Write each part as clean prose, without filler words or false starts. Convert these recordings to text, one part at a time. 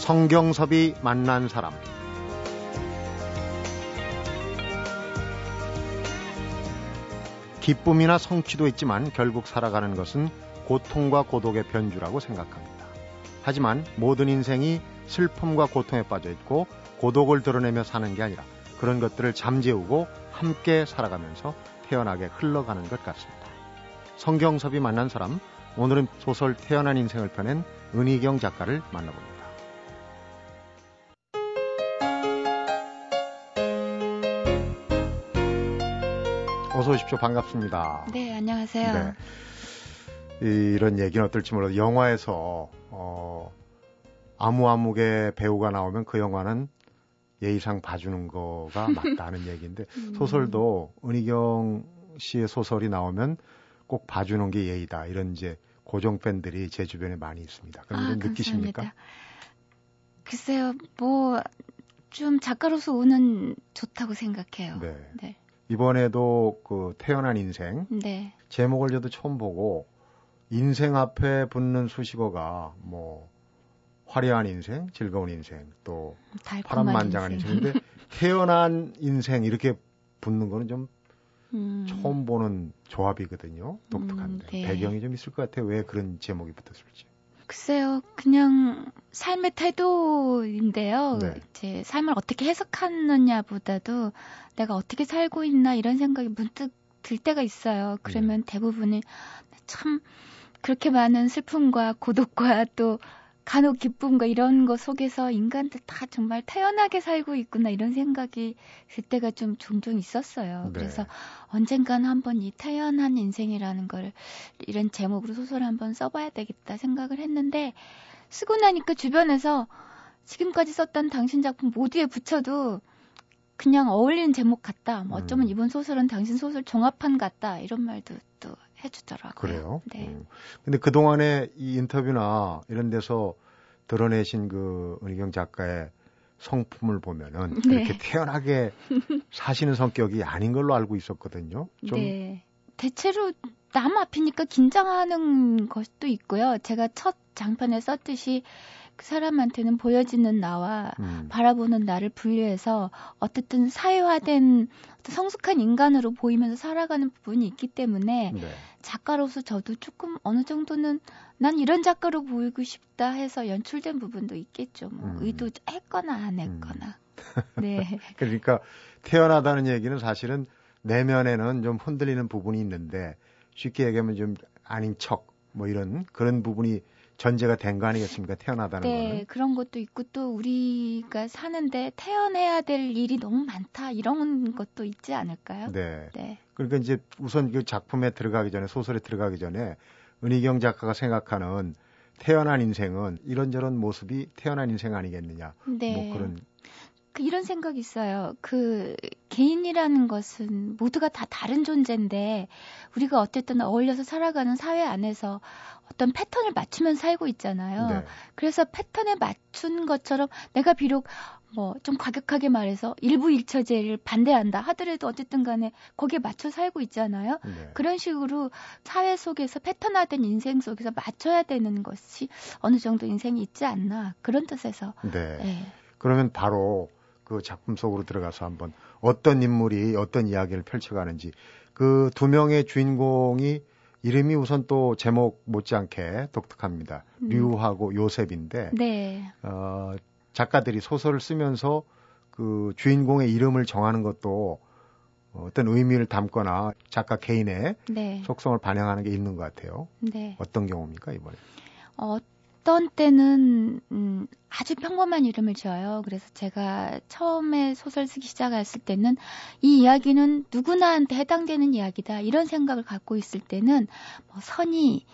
성경섭이 만난 사람. 기쁨이나 성취도 있지만 결국 살아가는 것은 고통과 고독의 변주라고 생각합니다. 하지만 모든 인생이 슬픔과 고통에 빠져 있고 고독을 드러내며 사는 게 아니라 그런 것들을 잠재우고 함께 살아가면서 태연하게 흘러가는 것 같습니다. 성경섭이 만난 사람, 오늘은 소설 태연한 인생을 펴낸 은희경 작가를 만나봅니다. 어서 오십시오. 반갑습니다. 네, 안녕하세요. 네. 이런 얘기는 어떨지 몰라도 영화에서 아무아무개 배우가 나오면 그 영화는 예의상 봐주는 거가 맞다는 얘기인데 소설도 은희경 씨의 소설이 나오면 꼭 봐주는 게 예의다. 이런 이제 고정 팬들이 제 주변에 많이 있습니다. 그런 건 느끼십니까? 글쎄요. 좀 작가로서 운은 좋다고 생각해요. 네. 네. 이번에도 그 태어난 인생 네. 제목을 저도 처음 보고 인생 앞에 붙는 수식어가 뭐 화려한 인생, 즐거운 인생, 또 파란만장한 인생인데 태어난 인생 이렇게 붙는 거는 좀 처음 보는 조합이거든요. 독특한데 네. 배경이 좀 있을 것 같아요. 왜 그런 제목이 붙었을지. 글쎄요. 그냥 삶의 태도인데요. 네. 이제 삶을 어떻게 해석하느냐보다도 내가 어떻게 살고 있나 이런 생각이 문득 들 때가 있어요. 그러면 네. 대부분이 참 그렇게 많은 슬픔과 고독과 또 간혹 기쁨과 이런 거 속에서 인간들 다 정말 태연하게 살고 있구나 이런 생각이 들 때가 좀 종종 있었어요. 네. 그래서 언젠간 한번 이 태연한 인생이라는 걸 이런 제목으로 소설 한번 써봐야 되겠다 생각을 했는데 쓰고 나니까 주변에서 지금까지 썼던 당신 작품 모두에 붙여도 그냥 어울리는 제목 같다. 뭐 어쩌면 이번 소설은 당신 소설 종합판 같다. 이런 말도 또 해주더라고요. 그래요? 네. 근데 그동안에 이 인터뷰나 이런 데서 드러내신 그 은희경 작가의 성품을 보면은 네. 그렇게 태연하게 사시는 성격이 아닌 걸로 알고 있었거든요. 좀 네. 대체로 남 앞이니까 긴장하는 것도 있고요. 제가 첫 장편에 썼듯이 그 사람한테는 보여지는 나와 바라보는 나를 분리해서 어쨌든 사회화된 성숙한 인간으로 보이면서 살아가는 부분이 있기 때문에 네. 작가로서 저도 조금 어느 정도는 난 이런 작가로 보이고 싶다 해서 연출된 부분도 있겠죠. 뭐 의도했거나 안 했거나. 네. 그러니까 태연하다는 얘기는 사실은 내면에는 좀 흔들리는 부분이 있는데 쉽게 얘기하면 좀 아닌 척 뭐 이런 그런 부분이 전제가 된 거 아니겠습니까? 태어나다는 거는. 네. 그런 것도 있고 또 우리가 사는데 태어나야 될 일이 너무 많다. 이런 것도 있지 않을까요? 네. 네. 그러니까 이제 우선 그 작품에 들어가기 전에 소설에 들어가기 전에 은희경 작가가 생각하는 태어난 인생은 이런저런 모습이 태어난 인생 아니겠느냐. 네. 뭐 그런. 이런 생각이 있어요. 그 개인이라는 것은 모두가 다 다른 존재인데 우리가 어쨌든 어울려서 살아가는 사회 안에서 어떤 패턴을 맞추면서 살고 있잖아요. 네. 그래서 패턴에 맞춘 것처럼 내가 비록 뭐 좀 과격하게 말해서 일부일처제를 반대한다 하더라도 어쨌든 간에 거기에 맞춰 살고 있잖아요. 네. 그런 식으로 사회 속에서 패턴화된 인생 속에서 맞춰야 되는 것이 어느 정도 인생이 있지 않나 그런 뜻에서. 네. 네. 그러면 바로 그 작품 속으로 들어가서 한번 어떤 인물이 어떤 이야기를 펼쳐가는지 그 두 명의 주인공이 이름이 우선 또 제목 못지않게 독특합니다. 류하고 요셉인데 네. 작가들이 소설을 쓰면서 그 주인공의 이름을 정하는 것도 어떤 의미를 담거나 작가 개인의 네. 속성을 반영하는 게 있는 것 같아요. 네. 어떤 경우입니까 이번에? 어떤 때는 아주 평범한 이름을 지어요. 그래서 제가 처음에 소설 쓰기 시작했을 때는 이 이야기는 누구나한테 해당되는 이야기다. 이런 생각을 갖고 있을 때는 뭐 선이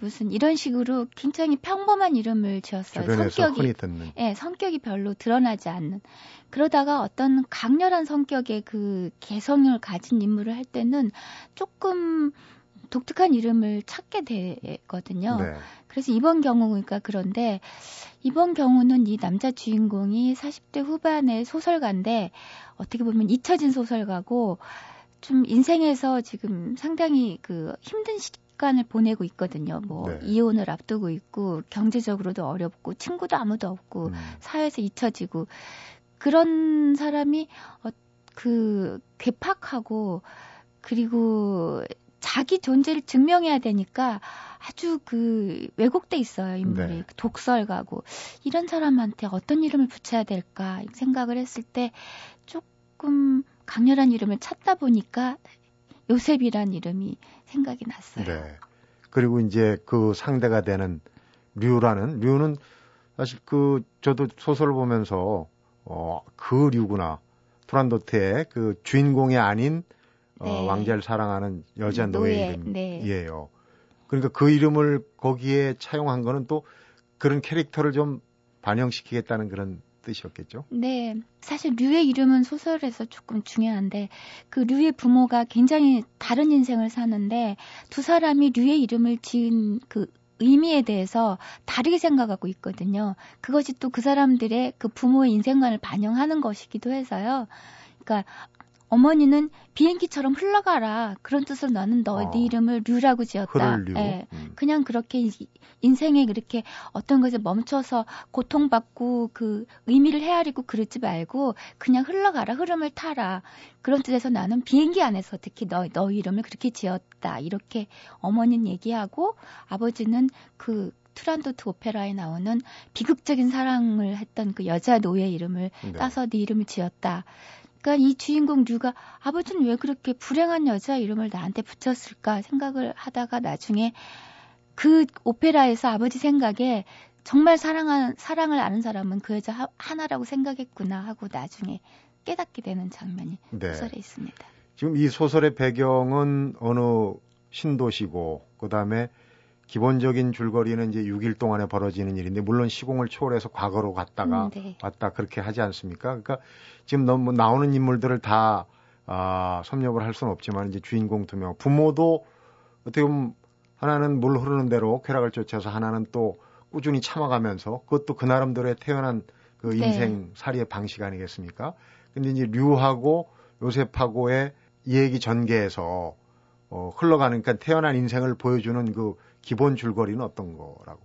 무슨 이런 식으로 굉장히 평범한 이름을 지었어요. 성격이 흔히 듣는. 예, 성격이 별로 드러나지 않는. 그러다가 어떤 강렬한 성격의 그 개성을 가진 인물을 할 때는 조금 독특한 이름을 찾게 되거든요. 네. 그래서 이번 경우니까 그런데 이번 경우는 이 남자 주인공이 40대 후반의 소설가인데 어떻게 보면 잊혀진 소설가고 좀 인생에서 지금 상당히 그 힘든 시간을 보내고 있거든요. 뭐 네. 이혼을 앞두고 있고 경제적으로도 어렵고 친구도 아무도 없고 사회에서 잊혀지고 그런 사람이 그 괴팍하고 그리고 자기 존재를 증명해야 되니까 아주 그 왜곡돼 있어요, 인물이. 네. 독설가고. 이런 사람한테 어떤 이름을 붙여야 될까 생각을 했을 때 조금 강렬한 이름을 찾다 보니까 요셉이란 이름이 생각이 났어요. 네. 그리고 이제 그 상대가 되는 류는 사실 그 저도 소설을 보면서 그 류구나. 투란도트의 그 주인공이 아닌 네. 왕자를 사랑하는 여자 노예 이름이에요. 네. 그러니까 그 이름을 거기에 차용한 거는 또 그런 캐릭터를 좀 반영시키겠다는 그런 뜻이었겠죠? 네. 사실 류의 이름은 소설에서 조금 중요한데 그 류의 부모가 굉장히 다른 인생을 사는데 두 사람이 류의 이름을 지은 그 의미에 대해서 다르게 생각하고 있거든요. 그것이 또 그 사람들의 그 부모의 인생관을 반영하는 것이기도 해서요. 그러니까 어머니는 비행기처럼 흘러가라. 그런 뜻으로 나는 네 이름을 류라고 지었다. 류. 예. 그냥 그렇게 인생에 그렇게 어떤 것에 멈춰서 고통받고 그 의미를 헤아리고 그러지 말고 그냥 흘러가라. 흐름을 타라. 그런 뜻에서 나는 비행기 안에서 특히 너 이름을 그렇게 지었다. 이렇게 어머니는 얘기하고 아버지는 그 투란도트 오페라에 나오는 비극적인 사랑을 했던 그 여자 노예 이름을 따서 네 이름을 지었다. 그러니까 이 주인공 류가 아버지는 왜 그렇게 불행한 여자 이름을 나한테 붙였을까 생각을 하다가 나중에 그 오페라에서 아버지 생각에 정말 사랑을 아는 사람은 그 여자 하나라고 생각했구나 하고 나중에 깨닫게 되는 장면이 네. 소설에 있습니다. 지금 이 소설의 배경은 어느 신도시고 그다음에 기본적인 줄거리는 이제 6일 동안에 벌어지는 일인데 물론 시공을 초월해서 과거로 갔다가 네. 왔다 그렇게 하지 않습니까? 그러니까 지금 너무 나오는 인물들을 다 섭렵을 할 수는 없지만 이제 주인공 두 명 부모도 어떻게 보면 하나는 물 흐르는 대로 쾌락을 쫓아서 하나는 또 꾸준히 참아가면서 그것도 그 나름대로의 태어난 그 인생 네. 살이의 방식 아니겠습니까? 근데 이제 류하고 요셉하고의 얘기 전개에서 흘러가는 그러니까 태어난 인생을 보여주는 그 기본 줄거리는 어떤 거라고?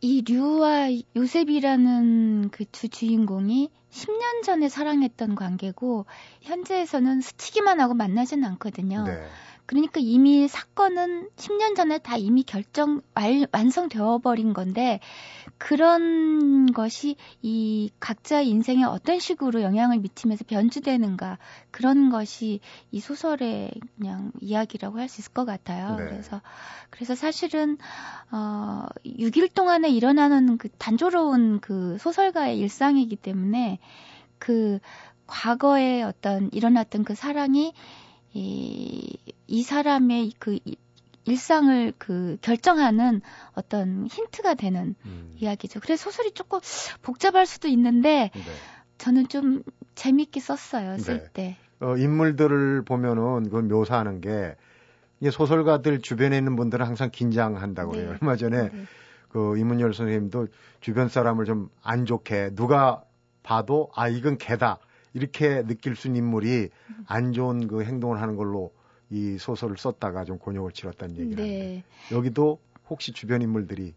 이 류와 요셉이라는 그 두 주인공이 10년 전에 사랑했던 관계고 현재에서는 스치기만 하고 만나진 않거든요. 네. 그러니까 이미 사건은 10년 전에 다 이미 완성되어 버린 건데 그런 것이 이 각자의 인생에 어떤 식으로 영향을 미치면서 변주되는가 그런 것이 이 소설의 그냥 이야기라고 할 수 있을 것 같아요. 네. 그래서 사실은 6일 동안에 일어나는 그 단조로운 그 소설가의 일상이기 때문에 그 과거에 어떤 일어났던 그 사랑이 이 사람의 그 일상을 그 결정하는 어떤 힌트가 되는 이야기죠. 그래서 소설이 조금 복잡할 수도 있는데 네. 저는 좀 재밌게 썼어요. 쓸 네. 때. 인물들을 보면은 그걸 묘사하는 게 소설가들 주변에 있는 분들은 항상 긴장한다고 해요. 네. 얼마 전에 네. 그 이문열 선생님도 주변 사람을 좀 안 좋게 누가 봐도 아 이건 걔다. 이렇게 느낄 수 있는 인물이 안 좋은 그 행동을 하는 걸로 이 소설을 썼다가 좀 곤욕을 치렀다는 얘기를 네. 하는데 여기도 혹시 주변 인물들이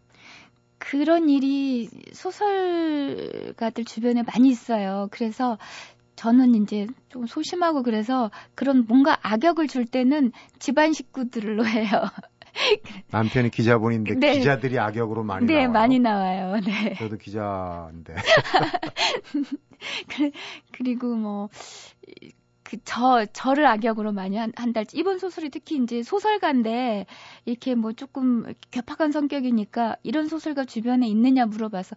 그런 일이 소설가들 주변에 많이 있어요. 그래서 저는 이제 좀 소심하고 그래서 그런 뭔가 악역을 줄 때는 집안 식구들로 해요. 남편이 기자분인데 네. 기자들이 악역으로 많이 나와요. 네, 많이 나와요. 네. 저도 기자인데. 그리고 뭐 저를 악역으로 많이 한달지 이번 소설이 특히 이제 소설가인데 이렇게 뭐 조금 괴팍한 성격이니까 이런 소설가 주변에 있느냐 물어봐서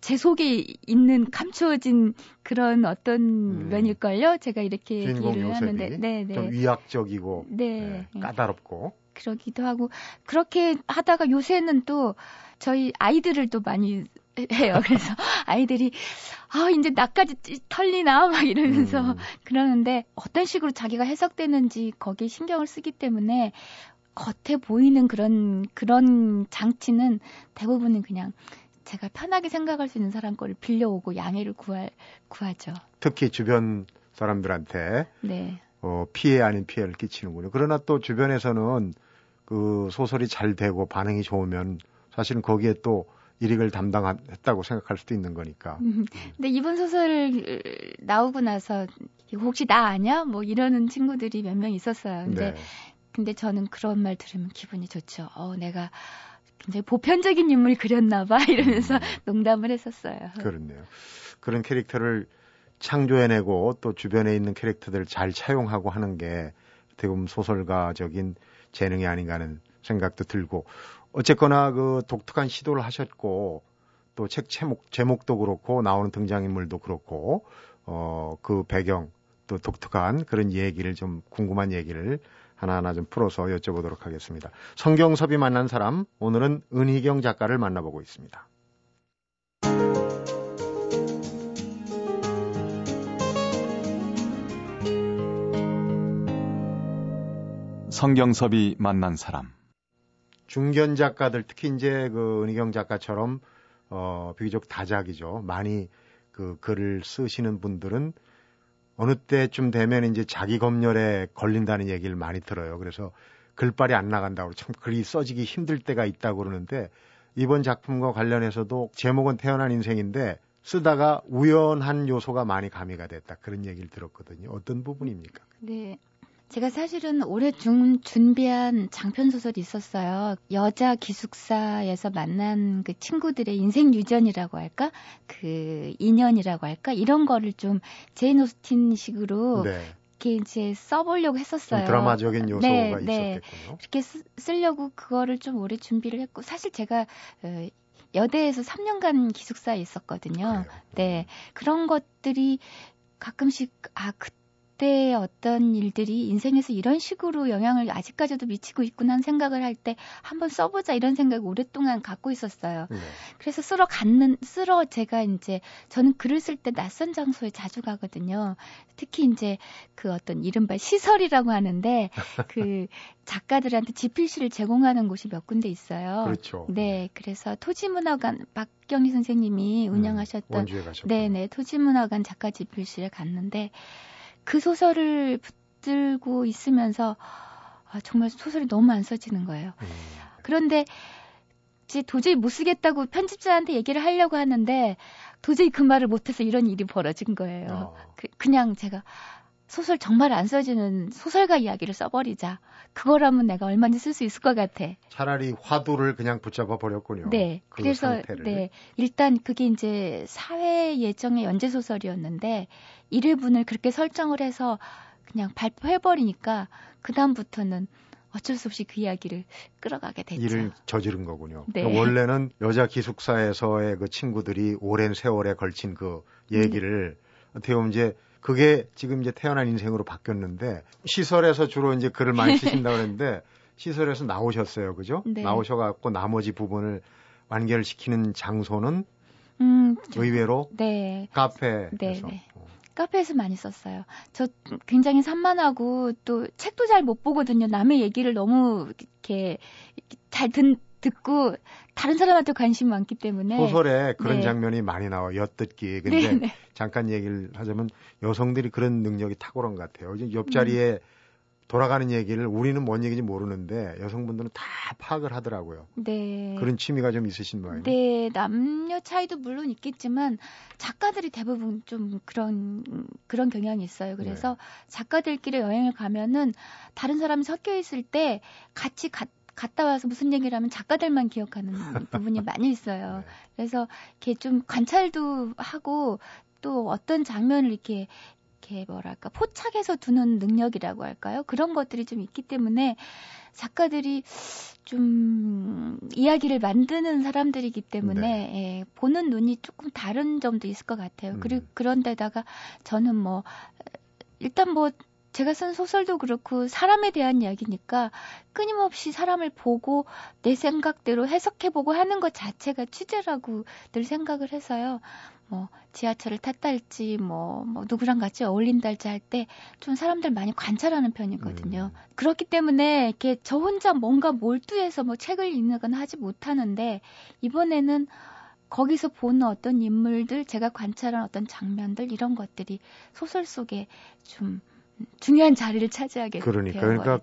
제 속에 있는 감추어진 그런 어떤 면일걸요. 제가 이렇게 얘기를 하는데 네. 좀 위약적이고 네. 네, 까다롭고. 그러기도 하고 그렇게 하다가 요새는 또 저희 아이들을 또 많이 해요. 그래서 아이들이 이제 나까지 털리나 막 이러면서 그러는데 어떤 식으로 자기가 해석되는지 거기에 신경을 쓰기 때문에 겉에 보이는 그런 장치는 대부분은 그냥 제가 편하게 생각할 수 있는 사람 거를 빌려오고 양해를 구하죠. 특히 주변 사람들한테 네. 피해 아닌 피해를 끼치는군요. 그러나 또 주변에서는 그 소설이 잘 되고 반응이 좋으면 사실은 거기에 또 일익을 담당했다고 생각할 수도 있는 거니까. 근데 이번 소설 나오고 나서 혹시 나 아냐? 뭐 이러는 친구들이 몇 명 있었어요. 근데 저는 그런 말 들으면 기분이 좋죠. 내가 굉장히 보편적인 인물이 그렸나 봐 이러면서 농담을 했었어요. 그렇네요. 그런 캐릭터를 창조해내고 또 주변에 있는 캐릭터들을 잘 차용하고 하는 게 어떻게 보면 소설가적인 재능이 아닌가 하는 생각도 들고, 어쨌거나 그 독특한 시도를 하셨고 또 책 제목도 그렇고 나오는 등장인물도 그렇고 그 배경 또 독특한 그런 얘기를 좀 궁금한 얘기를 하나하나 좀 풀어서 여쭤보도록 하겠습니다. 성경섭이 만난 사람, 오늘은 은희경 작가를 만나보고 있습니다. 성경섭이 만난 사람. 중견 작가들, 특히 이제 그 은희경 작가처럼 비교적 다작이죠. 많이 그 글을 쓰시는 분들은 어느 때쯤 되면 이제 자기 검열에 걸린다는 얘기를 많이 들어요. 그래서 글빨이 안 나간다고 참 글이 써지기 힘들 때가 있다고 그러는데, 이번 작품과 관련해서도 제목은 태어난 인생인데 쓰다가 우연한 요소가 많이 가미가 됐다, 그런 얘기를 들었거든요. 어떤 부분입니까? 네. 제가 사실은 올해 중 준비한 장편 소설이 있었어요. 여자 기숙사에서 만난 그 친구들의 인생 유전이라고 할까? 그 인연이라고 할까? 이런 거를 좀 제인 호스틴 식으로 이렇게 이제 써보려고 했었어요. 드라마적인 요소가 있었겠군요. 이렇게 쓰려고 그거를 좀 오래 준비를 했고, 사실 제가 여대에서 3년간 기숙사에 있었거든요. 그래요. 네. 그런 것들이 가끔씩 그때 어떤 일들이 인생에서 이런 식으로 영향을 아직까지도 미치고 있구나 하는 생각을 할 때 한번 써보자 이런 생각을 오랫동안 갖고 있었어요. 그래서 쓰러 제가 이제 저는 글을 쓸 때 낯선 장소에 자주 가거든요. 특히 이제 그 어떤 이른바 시설이라고 하는데 그 작가들한테 집필실을 제공하는 곳이 몇 군데 있어요. 그렇죠. 네, 그래서 토지문화관 박경리 선생님이 운영하셨던 원주에 가셨구나. 네네, 토지문화관 작가 집필실에 갔는데. 그 소설을 붙들고 있으면서 정말 소설이 너무 안 써지는 거예요. 그런데 이제 도저히 못 쓰겠다고 편집자한테 얘기를 하려고 하는데 도저히 그 말을 못해서 이런 일이 벌어진 거예요. 그냥 제가 소설 정말 안 써지는 소설가 이야기를 써버리자. 그거라면 내가 얼마든지 쓸 수 있을 것 같아. 차라리 화두를 그냥 붙잡아 버렸군요. 네. 그래서 상태를. 네. 일단 그게 이제 사회 예정의 연재 소설이었는데 1회분을 그렇게 설정을 해서 그냥 발표해 버리니까 그 다음부터는 어쩔 수 없이 그 이야기를 끌어가게 됐죠. 일을 저지른 거군요. 네. 그러니까 원래는 여자 기숙사에서의 그 친구들이 오랜 세월에 걸친 그 얘기를 어떻게 보면 이제 그게 지금 이제 태어난 인생으로 바뀌었는데, 시설에서 주로 이제 글을 많이 쓰신다고 그랬는데, 시설에서 나오셨어요. 그죠? 네. 나오셔갖고 나머지 부분을 완결 시키는 장소는 의외로 카페에서. 카페에서 많이 썼어요. 저 굉장히 산만하고 또 책도 잘 못 보거든요. 남의 얘기를 너무 이렇게 잘 듣고 다른 사람한테 관심이 많기 때문에. 소설에 그런 장면이 많이 나와, 엿듣기. 근데 잠깐 얘기를 하자면 여성들이 그런 능력이 탁월한 것 같아요. 옆자리에 돌아가는 얘기를 우리는 뭔 얘기인지 모르는데 여성분들은 다 파악을 하더라고요. 네. 그런 취미가 좀 있으신 모양이에요. 네. 남녀 차이도 물론 있겠지만 작가들이 대부분 좀 그런 경향이 있어요. 그래서 작가들끼리 여행을 가면은 다른 사람이 섞여 있을 때 같이 갔다 와서 무슨 얘기를 하면 작가들만 기억하는 부분이 많이 있어요. 그래서 이렇게 좀 관찰도 하고 또 어떤 장면을 이렇게 뭐랄까 포착해서 두는 능력이라고 할까요? 그런 것들이 좀 있기 때문에 작가들이 좀 이야기를 만드는 사람들이기 때문에 보는 눈이 조금 다른 점도 있을 것 같아요. 그리고 그런데다가 저는 일단 제가 쓴 소설도 그렇고 사람에 대한 이야기니까 끊임없이 사람을 보고 내 생각대로 해석해보고 하는 것 자체가 취재라고 늘 생각을 해서요. 지하철을 탔다 할지 누구랑 같이 어울린다 할지 할 때 좀 사람들 많이 관찰하는 편이거든요. 그렇기 때문에 이렇게 저 혼자 뭔가 몰두해서 책을 읽거나 하지 못하는데, 이번에는 거기서 보는 어떤 인물들, 제가 관찰한 어떤 장면들, 이런 것들이 소설 속에 좀 중요한 자리를 차지하게 되어버렸죠. 그러니까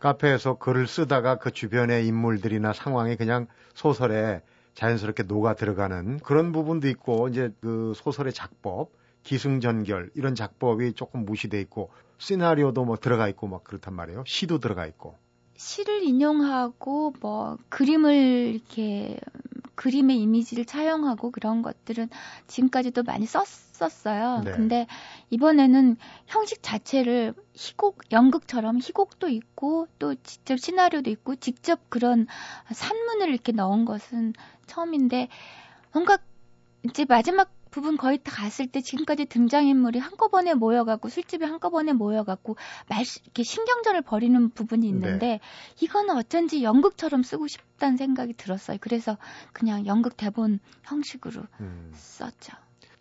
카페에서 글을 쓰다가 그 주변의 인물들이나 상황이 그냥 소설에 자연스럽게 녹아 들어가는 그런 부분도 있고, 이제 그 소설의 작법, 기승전결 이런 작법이 조금 무시돼 있고, 시나리오도 뭐 들어가 있고 막 그렇단 말이에요. 시도 들어가 있고. 시를 인용하고 뭐 그림을 이렇게 그림의 이미지를 차용하고 그런 것들은 지금까지도 많이 썼었어요. 네. 근데 이번에는 형식 자체를 희곡, 연극처럼 희곡도 있고 또 직접 시나리오도 있고 직접 그런 산문을 이렇게 넣은 것은 처음인데, 뭔가 이제 마지막 부분 거의 다 갔을 때 지금까지 등장인물이 한꺼번에 모여가고 술집에 한꺼번에 모여가고 이렇게 신경전을 벌이는 부분이 있는데, 네. 이건 어쩐지 연극처럼 쓰고 싶다는 생각이 들었어요. 그래서 그냥 연극 대본 형식으로 썼죠.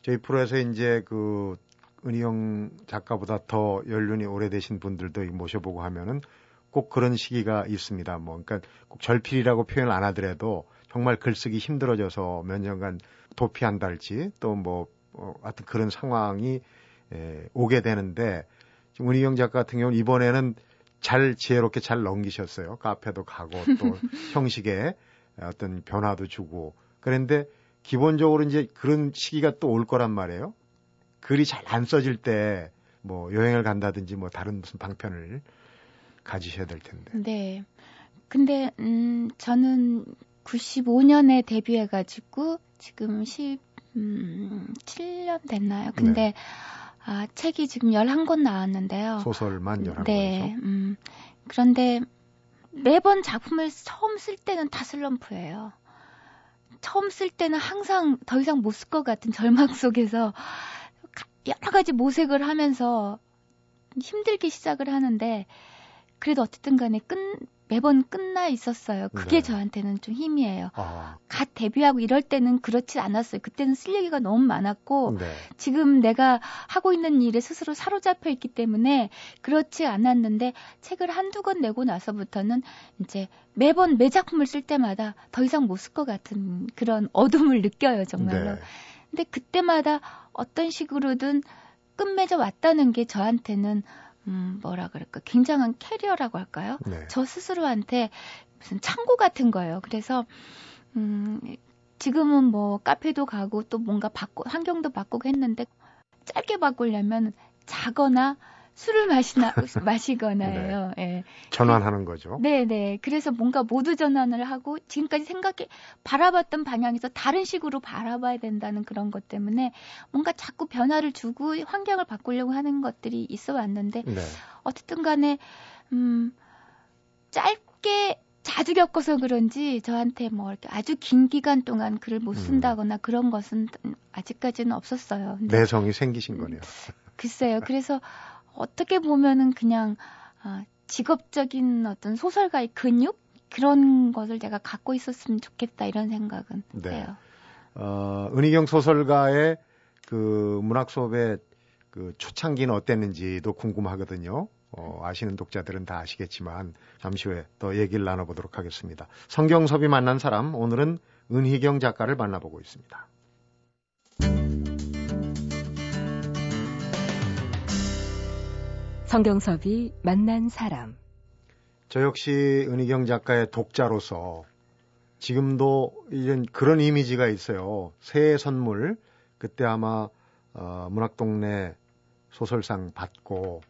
저희 프로에서 이제 그 은희경 작가보다 더 연륜이 오래되신 분들도 모셔보고 하면은 꼭 그런 시기가 있습니다. 뭐 그러니까 꼭 절필이라고 표현을 안 하더라도 정말 글쓰기 힘들어져서 몇 년간 도피한달지 또 뭐 하여튼 그런 상황이 오게 되는데, 지금 은희경 작가 같은 경우는 이번에는 잘 지혜롭게 잘 넘기셨어요. 카페도 가고 또 형식에 어떤 변화도 주고. 그런데 기본적으로 이제 그런 시기가 또 올 거란 말이에요. 글이 잘 안 써질 때 뭐 여행을 간다든지 뭐 다른 무슨 방편을 가지셔야 될 텐데. 네. 근데 저는 95년에 데뷔해가지고 지금 17년 됐나요? 근데 네. 아, 책이 지금 11권 나왔는데요. 소설만 11권. 네. 그런데 매번 작품을 처음 쓸 때는 다 슬럼프예요. 처음 쓸 때는 항상 더 이상 못 쓸 것 같은 절망 속에서 여러 가지 모색을 하면서 힘들게 시작을 하는데, 그래도 어쨌든 간에 매번 끝나 있었어요. 그게 네. 저한테는 좀 힘이에요. 아. 갓 데뷔하고 이럴 때는 그렇지 않았어요. 그때는 쓸 얘기가 너무 많았고 네. 지금 내가 하고 있는 일에 스스로 사로잡혀 있기 때문에 그렇지 않았는데, 책을 한두 권 내고 나서부터는 이제 매번 매 작품을 쓸 때마다 더 이상 못 쓸 것 같은 그런 어둠을 느껴요. 정말로. 네. 근데 그때마다 어떤 식으로든 끝맺어 왔다는 게 저한테는 뭐라 그럴까, 굉장한 캐리어라고 할까요? 네. 저 스스로한테 무슨 창고 같은 거예요. 그래서 지금은 뭐 카페도 가고 또 뭔가 환경도 바꾸고 했는데, 짧게 바꾸려면 자거나 술을 마시거나요. 네. 예. 전환하는 거죠. 네네. 그래서 뭔가 모두 전환을 하고 지금까지 바라봤던 방향에서 다른 식으로 바라봐야 된다는 그런 것 때문에 뭔가 자꾸 변화를 주고 환경을 바꾸려고 하는 것들이 있어 왔는데 네. 어쨌든 간에 짧게 자주 겪어서 그런지 저한테 뭐 이렇게 아주 긴 기간 동안 글을 못 쓴다거나 그런 것은 아직까지는 없었어요. 근데 내성이 생기신 거네요. 글쎄요. 그래서 어떻게 보면은 그냥 직업적인 어떤 소설가의 근육? 그런 것을 내가 갖고 있었으면 좋겠다, 이런 생각은 네. 해요. 은희경 소설가의 그 문학 수업의 그 초창기는 어땠는지도 궁금하거든요. 아시는 독자들은 다 아시겠지만 잠시 후에 또 얘기를 나눠보도록 하겠습니다. 성경섭이 만난 사람, 오늘은 은희경 작가를 만나보고 있습니다. 성경섭이 만난 사람. 저 역시 은희경 작가의 독자로서 지금도 이런 그런 이미지가 있어요. 새해 선물, 그때 아마 문학동네 소설상 받고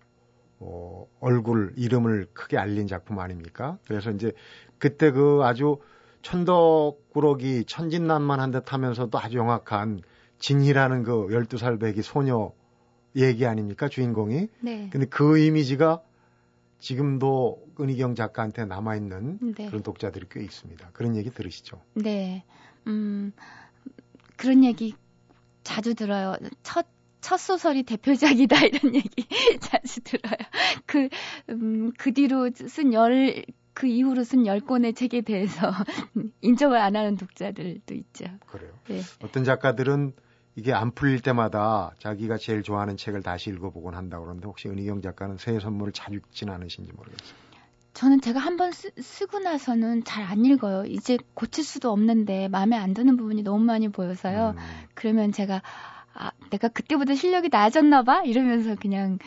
얼굴, 이름을 크게 알린 작품 아닙니까? 그래서 이제 그때 그 아주 천덕꾸러기 천진난만한 듯 하면서도 아주 영악한 진희라는 그 12살 배기 소녀 얘기 아닙니까? 주인공이. 네. 근데 그 이미지가 지금도 은희경 작가한테 남아있는 네. 그런 독자들이 꽤 있습니다. 그런 얘기 들으시죠? 네. 그런 얘기 자주 들어요. 첫 소설이 대표작이다, 이런 얘기 자주 들어요. 그 뒤로 그 이후로 쓴 10권의 책에 대해서 인정을 안 하는 독자들도 있죠. 그래요. 네. 어떤 작가들은 이게 안 풀릴 때마다 자기가 제일 좋아하는 책을 다시 읽어보곤 한다고 그러는데, 혹시 은희경 작가는 새해 선물을 잘 읽진 않으신지 모르겠어요. 저는 제가 한번 쓰고 나서는 잘 안 읽어요. 이제 고칠 수도 없는데 마음에 안 드는 부분이 너무 많이 보여서요. 그러면 제가 내가 그때보다 실력이 나아졌나 봐? 이러면서 그냥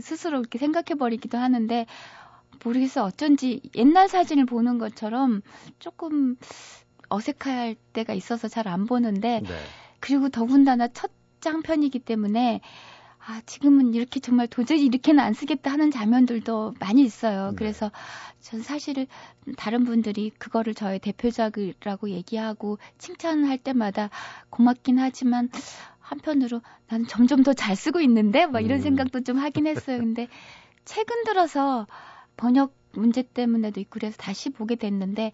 스스로 이렇게 생각해버리기도 하는데, 모르겠어. 어쩐지 옛날 사진을 보는 것처럼 조금 어색할 때가 있어서 잘 안 보는데 네. 그리고 더군다나 첫 장편이기 때문에 아, 지금은 이렇게 정말 도저히 이렇게는 안 쓰겠다 하는 장면들도 많이 있어요. 네. 그래서 전 사실 다른 분들이 그거를 저의 대표작이라고 얘기하고 칭찬할 때마다 고맙긴 하지만 한편으로 나는 점점 더 잘 쓰고 있는데 막 이런 생각도 좀 하긴 했어요. 근데 최근 들어서 번역 문제 때문에도 있고 그래서 다시 보게 됐는데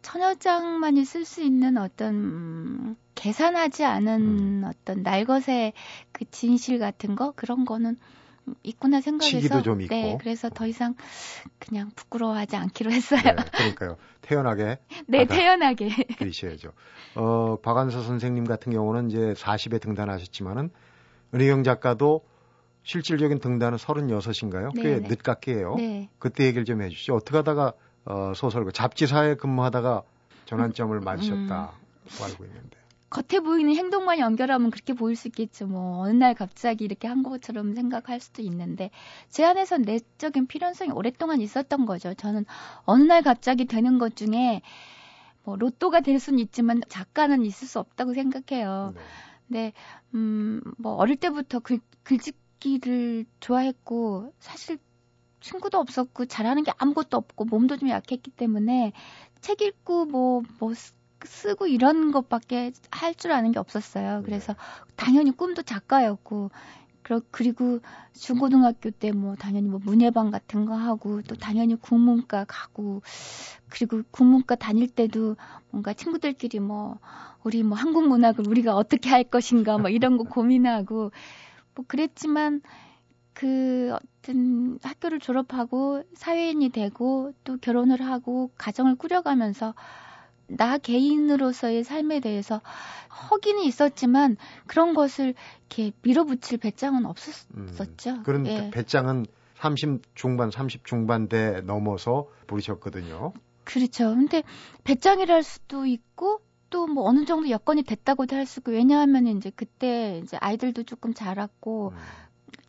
1000여 장만이 쓸 수 있는 어떤 계산하지 않은 어떤 날것의 그 진실 같은 거 그런 거는 있구나 생각해서 시기도 좀 있고. 네, 그래서 더 이상 그냥 부끄러워하지 않기로 했어요. 네, 그러니까요. 태연하게. 네, 태연하게. 그러셔야죠. 박완서 선생님 같은 경우는 이제 40에 등단하셨지만은 은희경 작가도 실질적인 등단은 36인가요? 네, 꽤 늦깎이 해요. 네. 그때 얘기를 좀 해주시죠. 어떻게 하다가 소설가 잡지사에 근무하다가 전환점을 맞으셨다고 알고 있는데. 겉에 보이는 행동만 연결하면 그렇게 보일 수 있겠죠. 뭐 어느 날 갑자기 이렇게 한 것처럼 생각할 수도 있는데 제 안에서 내적인 필연성이 오랫동안 있었던 거죠. 저는 어느 날 갑자기 되는 것 중에 뭐 로또가 될 수는 있지만 작가는 있을 수 없다고 생각해요. 네. 근데 뭐 어릴 때부터 글짓기를 좋아했고 사실 친구도 없었고 잘하는 게 아무것도 없고 몸도 좀 약했기 때문에 책 읽고 뭐 쓰고 이런 것밖에 할 줄 아는 게 없었어요. 그래서 당연히 꿈도 작가였고 그리고 중고등학교 때 뭐 당연히 뭐 문예반 같은 거 하고 또 당연히 국문과 가고 그리고 국문과 다닐 때도 뭔가 친구들끼리 뭐 우리 뭐 한국 문학을 우리가 어떻게 할 것인가 뭐 이런 거 고민하고 뭐 그랬지만 그 어떤 학교를 졸업하고 사회인이 되고 또 결혼을 하고 가정을 꾸려가면서 나 개인으로서의 삶에 대해서 허기는 있었지만 그런 것을 이렇게 밀어붙일 배짱은 없었었죠. 그런 예. 배짱은 30 중반대 넘어서 부르셨거든요. 그렇죠. 근데 배짱이라 할 수도 있고 또 뭐 어느 정도 여건이 됐다고도 할 수 있고 왜냐하면 이제 그때 이제 아이들도 조금 자랐고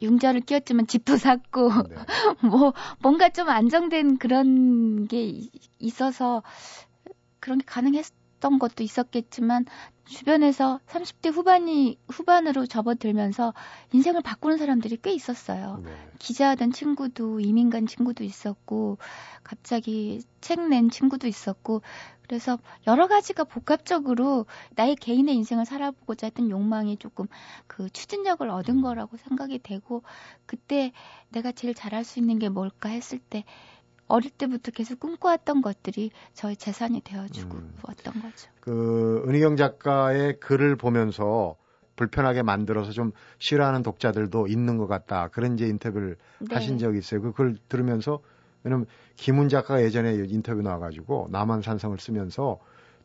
융자를 끼웠지만 집도 샀고 네. 뭐 뭔가 좀 안정된 그런 게 있어서 그런 게 가능했던 것도 있었겠지만 주변에서 30대 후반으로 접어들면서 인생을 바꾸는 사람들이 꽤 있었어요. 네. 기자하던 친구도 이민 간 친구도 있었고 갑자기 책 낸 친구도 있었고 그래서 여러 가지가 복합적으로 나의 개인의 인생을 살아보고자 했던 욕망이 조금 그 추진력을 얻은 거라고 생각이 되고 그때 내가 제일 잘할 수 있는 게 뭘까 했을 때 어릴 때부터 계속 꿈꿔왔던 것들이 저의 재산이 되어주고 왔던 거죠. 그 은희경 작가의 글을 보면서 불편하게 만들어서 좀 싫어하는 독자들도 있는 것 같다. 그런 이제 인터뷰를 네. 하신 적이 있어요. 그걸 들으면서 왜냐면 김훈 작가가 예전에 인터뷰 나와가지고 남한산성을 쓰면서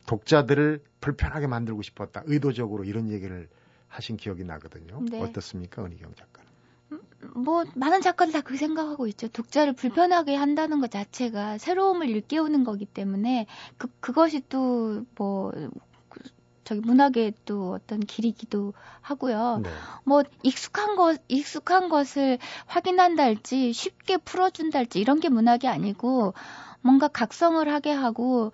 독자들을 불편하게 만들고 싶었다. 의도적으로 이런 얘기를 하신 기억이 나거든요. 네. 어떻습니까, 은희경 작가는? 뭐 많은 작가들 다 그 생각하고 있죠. 독자를 불편하게 한다는 것 자체가 새로움을 일깨우는 거기 때문에 그것이 또 뭐 저기 문학의 또 어떤 길이기도 하고요. 네. 뭐 익숙한 것을 확인한다 할지 쉽게 풀어준다 할지 이런 게 문학이 아니고 뭔가 각성을 하게 하고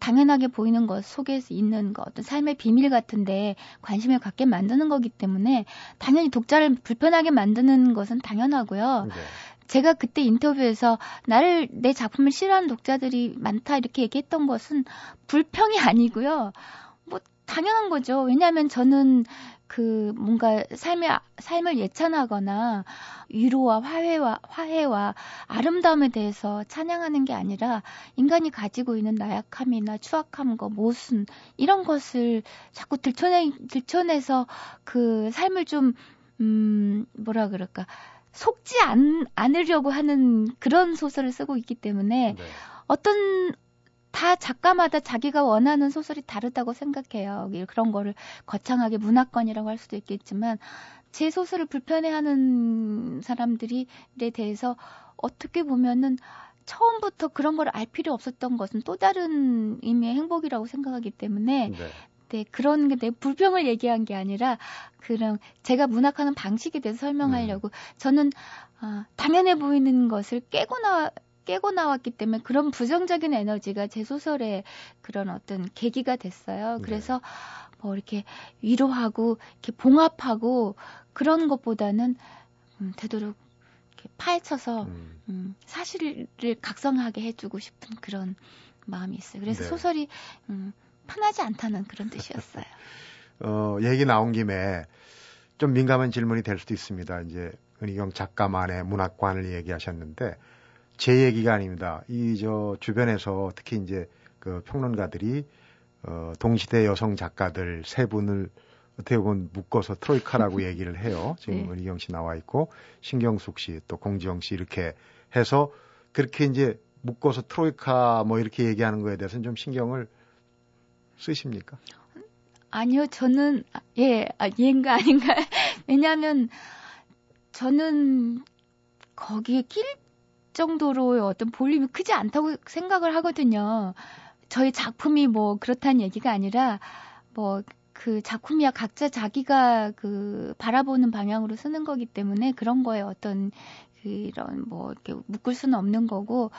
당연하게 보이는 것 속에서 있는 것, 어떤 삶의 비밀 같은데 관심을 갖게 만드는 거기 때문에 당연히 독자를 불편하게 만드는 것은 당연하고요. 네. 제가 그때 인터뷰에서 내 작품을 싫어하는 독자들이 많다 이렇게 얘기했던 것은 불평이 아니고요. 뭐 당연한 거죠. 왜냐하면 저는 그 뭔가 삶을 예찬하거나 위로와 화해와 아름다움에 대해서 찬양하는 게 아니라 인간이 가지고 있는 나약함이나 추악함과 모순 이런 것을 자꾸 들춰내서 그 삶을 좀 뭐라 그럴까 속지 않으려고 하는 그런 소설을 쓰고 있기 때문에 네. 다 작가마다 자기가 원하는 소설이 다르다고 생각해요. 그런 거를 거창하게 문학관이라고 할 수도 있겠지만 제 소설을 불편해하는 사람들에 대해서 어떻게 보면은 처음부터 그런 걸 알 필요 없었던 것은 또 다른 의미의 행복이라고 생각하기 때문에 네. 네, 그런 내 불평을 얘기한 게 아니라 그런 제가 문학하는 방식에 대해서 설명하려고 저는 당연해 보이는 것을 깨고 깨고 나왔기 때문에 그런 부정적인 에너지가 제 소설에 그런 어떤 계기가 됐어요. 그래서 뭐 이렇게 위로하고 이렇게 봉합하고 그런 것보다는 되도록 이렇게 파헤쳐서 사실을 각성하게 해주고 싶은 그런 마음이 있어요. 그래서 소설이 편하지 않다는 그런 뜻이었어요. 얘기 나온 김에 좀 민감한 질문이 될 수도 있습니다. 이제 은희경 작가만의 문학관을 얘기하셨는데 제 얘기가 아닙니다. 이 저 주변에서 특히 이제 그 평론가들이 동시대 여성 작가들 세 분을 어떻게 보면 묶어서 트로이카라고 얘기를 해요. 지금 은희경 씨 나와 있고 신경숙 씨 또 공지영 씨 이렇게 해서 그렇게 이제 묶어서 트로이카 뭐 이렇게 얘기하는 거에 대해서는 좀 신경을 쓰십니까? 아니요, 저는, 예인가 아닌가. 왜냐하면 저는 거기에 낄 정도로의 어떤 볼륨이 크지 않다고 생각을 하거든요. 저희 작품이 뭐 그렇다는 얘기가 아니라 뭐 그 작품이야 각자 자기가 그 바라보는 방향으로 쓰는 거기 때문에 그런 거에 어떤 이런 뭐 이렇게 묶을 수는 없는 거고,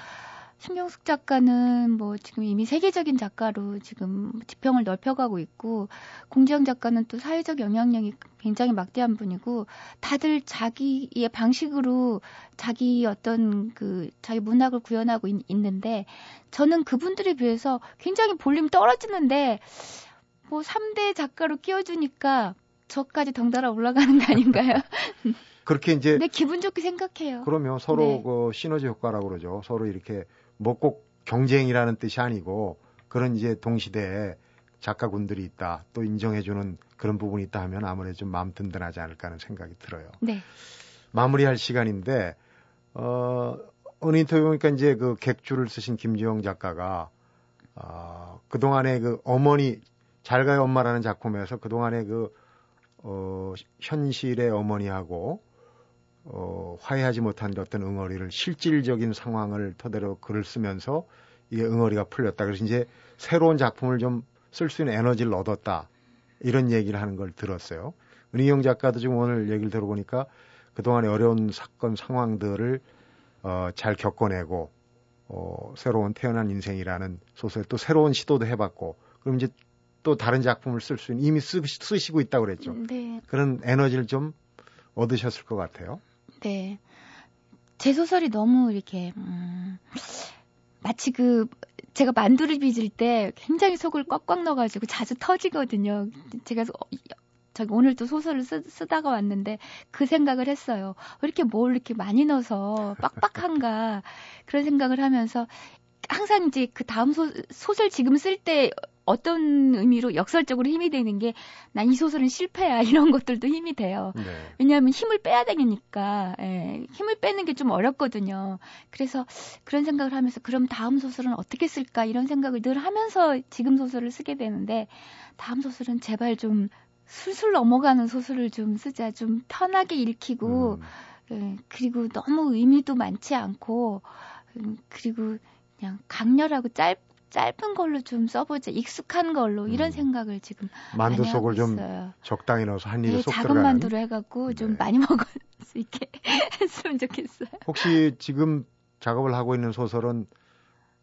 신경숙 작가는 뭐 지금 이미 세계적인 작가로 지금 지평을 넓혀가고 있고, 공지영 작가는 또 사회적 영향력이 굉장히 막대한 분이고, 다들 자기의 방식으로 자기 어떤 그 자기 문학을 구현하고 있는데 저는 그분들에 비해서 굉장히 볼륨 떨어지는데 뭐 3대 작가로 끼워주니까 저까지 덩달아 올라가는 거 아닌가요? 그렇게 이제 네, 기분 좋게 생각해요. 그러면 서로 그 시너지 효과라고 그러죠. 서로 이렇게 뭐 꼭 경쟁이라는 뜻이 아니고 그런 이제 동시대에 작가군들이 있다, 또 인정해주는 그런 부분이 있다 하면 아무래도 좀 마음 든든하지 않을까 하는 생각이 들어요. 네. 마무리할 시간인데 어느 인터뷰 보니까 이제 그 객주를 쓰신 김지영 작가가 그 동안에 그 어머니 잘 가요 엄마라는 작품에서 그 동안에 그 현실의 어머니하고 화해하지 못한 어떤 응어리를 실질적인 상황을 토대로 글을 쓰면서 이게 응어리가 풀렸다. 그래서 이제 새로운 작품을 좀 쓸 수 있는 에너지를 얻었다. 이런 얘기를 하는 걸 들었어요. 은희경 작가도 지금 오늘 얘기를 들어보니까 그동안의 어려운 사건 상황들을 잘 겪어내고 새로운 태어난 인생이라는 소설 또 새로운 시도도 해봤고 그럼 이제 또 다른 작품을 쓸 수 있는 이미 쓰시고 있다고 그랬죠. 네. 그런 에너지를 좀 얻으셨을 것 같아요. 네. 제 소설이 너무 이렇게 마치 그 제가 만두를 빚을 때 굉장히 속을 꽉꽉 넣어가지고 자주 터지거든요. 제가 오늘 또 소설을 쓰다가 왔는데 그 생각을 했어요. 왜 이렇게 뭘 이렇게 많이 넣어서 빡빡한가 그런 생각을 하면서 항상 이제 그 다음 소설 지금 쓸 때 어떤 의미로 역설적으로 힘이 되는 게 난 이 소설은 실패야 이런 것들도 힘이 돼요. 네. 왜냐하면 힘을 빼야 되니까 힘을 빼는 게 좀 어렵거든요. 그래서 그런 생각을 하면서 그럼 다음 소설은 어떻게 쓸까 이런 생각을 늘 하면서 지금 소설을 쓰게 되는데 다음 소설은 제발 좀 술술 넘어가는 소설을 좀 쓰자. 좀 편하게 읽히고 그리고 너무 의미도 많지 않고 그리고 그냥 강렬하고 짧은 걸로 좀 써보자. 익숙한 걸로 이런 생각을 지금 만두 많이 속을 하고 있어요. 좀 적당히 넣어서 한 입에 쏙 들어가는. 작은 만두로 해갖고 좀 많이 먹을 수 있게 했으면 좋겠어요. 혹시 지금 작업을 하고 있는 소설은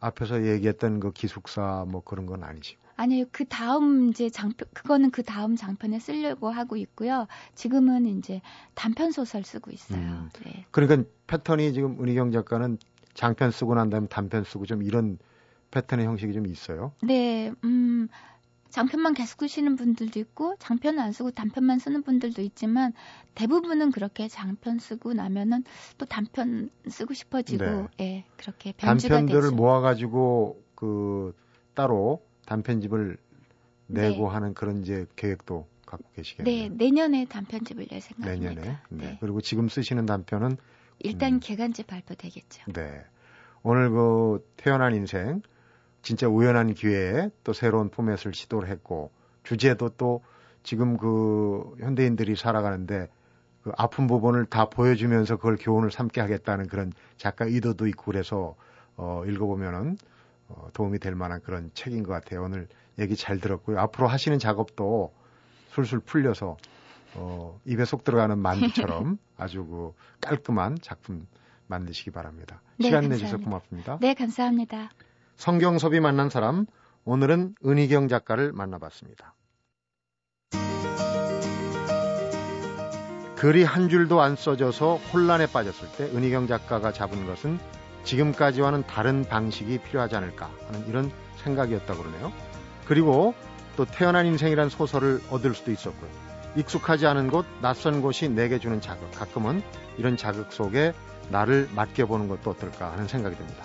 앞에서 얘기했던 그 기숙사 뭐 그런 건 아니시고? 아니요. 그 다음 이제 장편 그거는 그 다음 장편에 쓰려고 하고 있고요. 지금은 이제 단편 소설 쓰고 있어요. 네. 그러니까 패턴이 지금 은희경 작가는 장편 쓰고 난 다음에 단편 쓰고 좀 이런 패턴의 형식이 좀 있어요? 네. 장편만 계속 쓰시는 분들도 있고 장편은 안 쓰고 단편만 쓰는 분들도 있지만 대부분은 그렇게 장편 쓰고 나면은 또 단편 쓰고 싶어지고 그렇게 변주가 되죠. 단편들을 모아가지고 그 따로 단편집을 내고 하는 그런 이제 계획도 갖고 계시겠네요. 네. 내년에 단편집을 낼 생각입니다. 내년에? 네. 그리고 지금 쓰시는 단편은 일단 개간집 발표되겠죠. 네. 오늘 그 태어난 인생, 진짜 우연한 기회에 또 새로운 포맷을 시도를 했고, 주제도 또 지금 그 현대인들이 살아가는데 그 아픈 부분을 다 보여주면서 그걸 교훈을 삼게 하겠다는 그런 작가 의도도 있고 그래서 읽어보면은 도움이 될 만한 그런 책인 것 같아요. 오늘 얘기 잘 들었고요. 앞으로 하시는 작업도 술술 풀려서 입에 속 들어가는 만두처럼 아주 그 깔끔한 작품 만드시기 바랍니다. 네, 시간 감사합니다. 내주셔서 고맙습니다. 네, 감사합니다. 성경섭이 만난 사람, 오늘은 은희경 작가를 만나봤습니다. 글이 한 줄도 안 써져서 혼란에 빠졌을 때 은희경 작가가 잡은 것은 지금까지와는 다른 방식이 필요하지 않을까 하는 이런 생각이었다고 그러네요. 그리고 또 태어난 인생이란 소설을 얻을 수도 있었고요. 익숙하지 않은 곳, 낯선 곳이 내게 주는 자극, 가끔은 이런 자극 속에 나를 맡겨보는 것도 어떨까 하는 생각이 듭니다.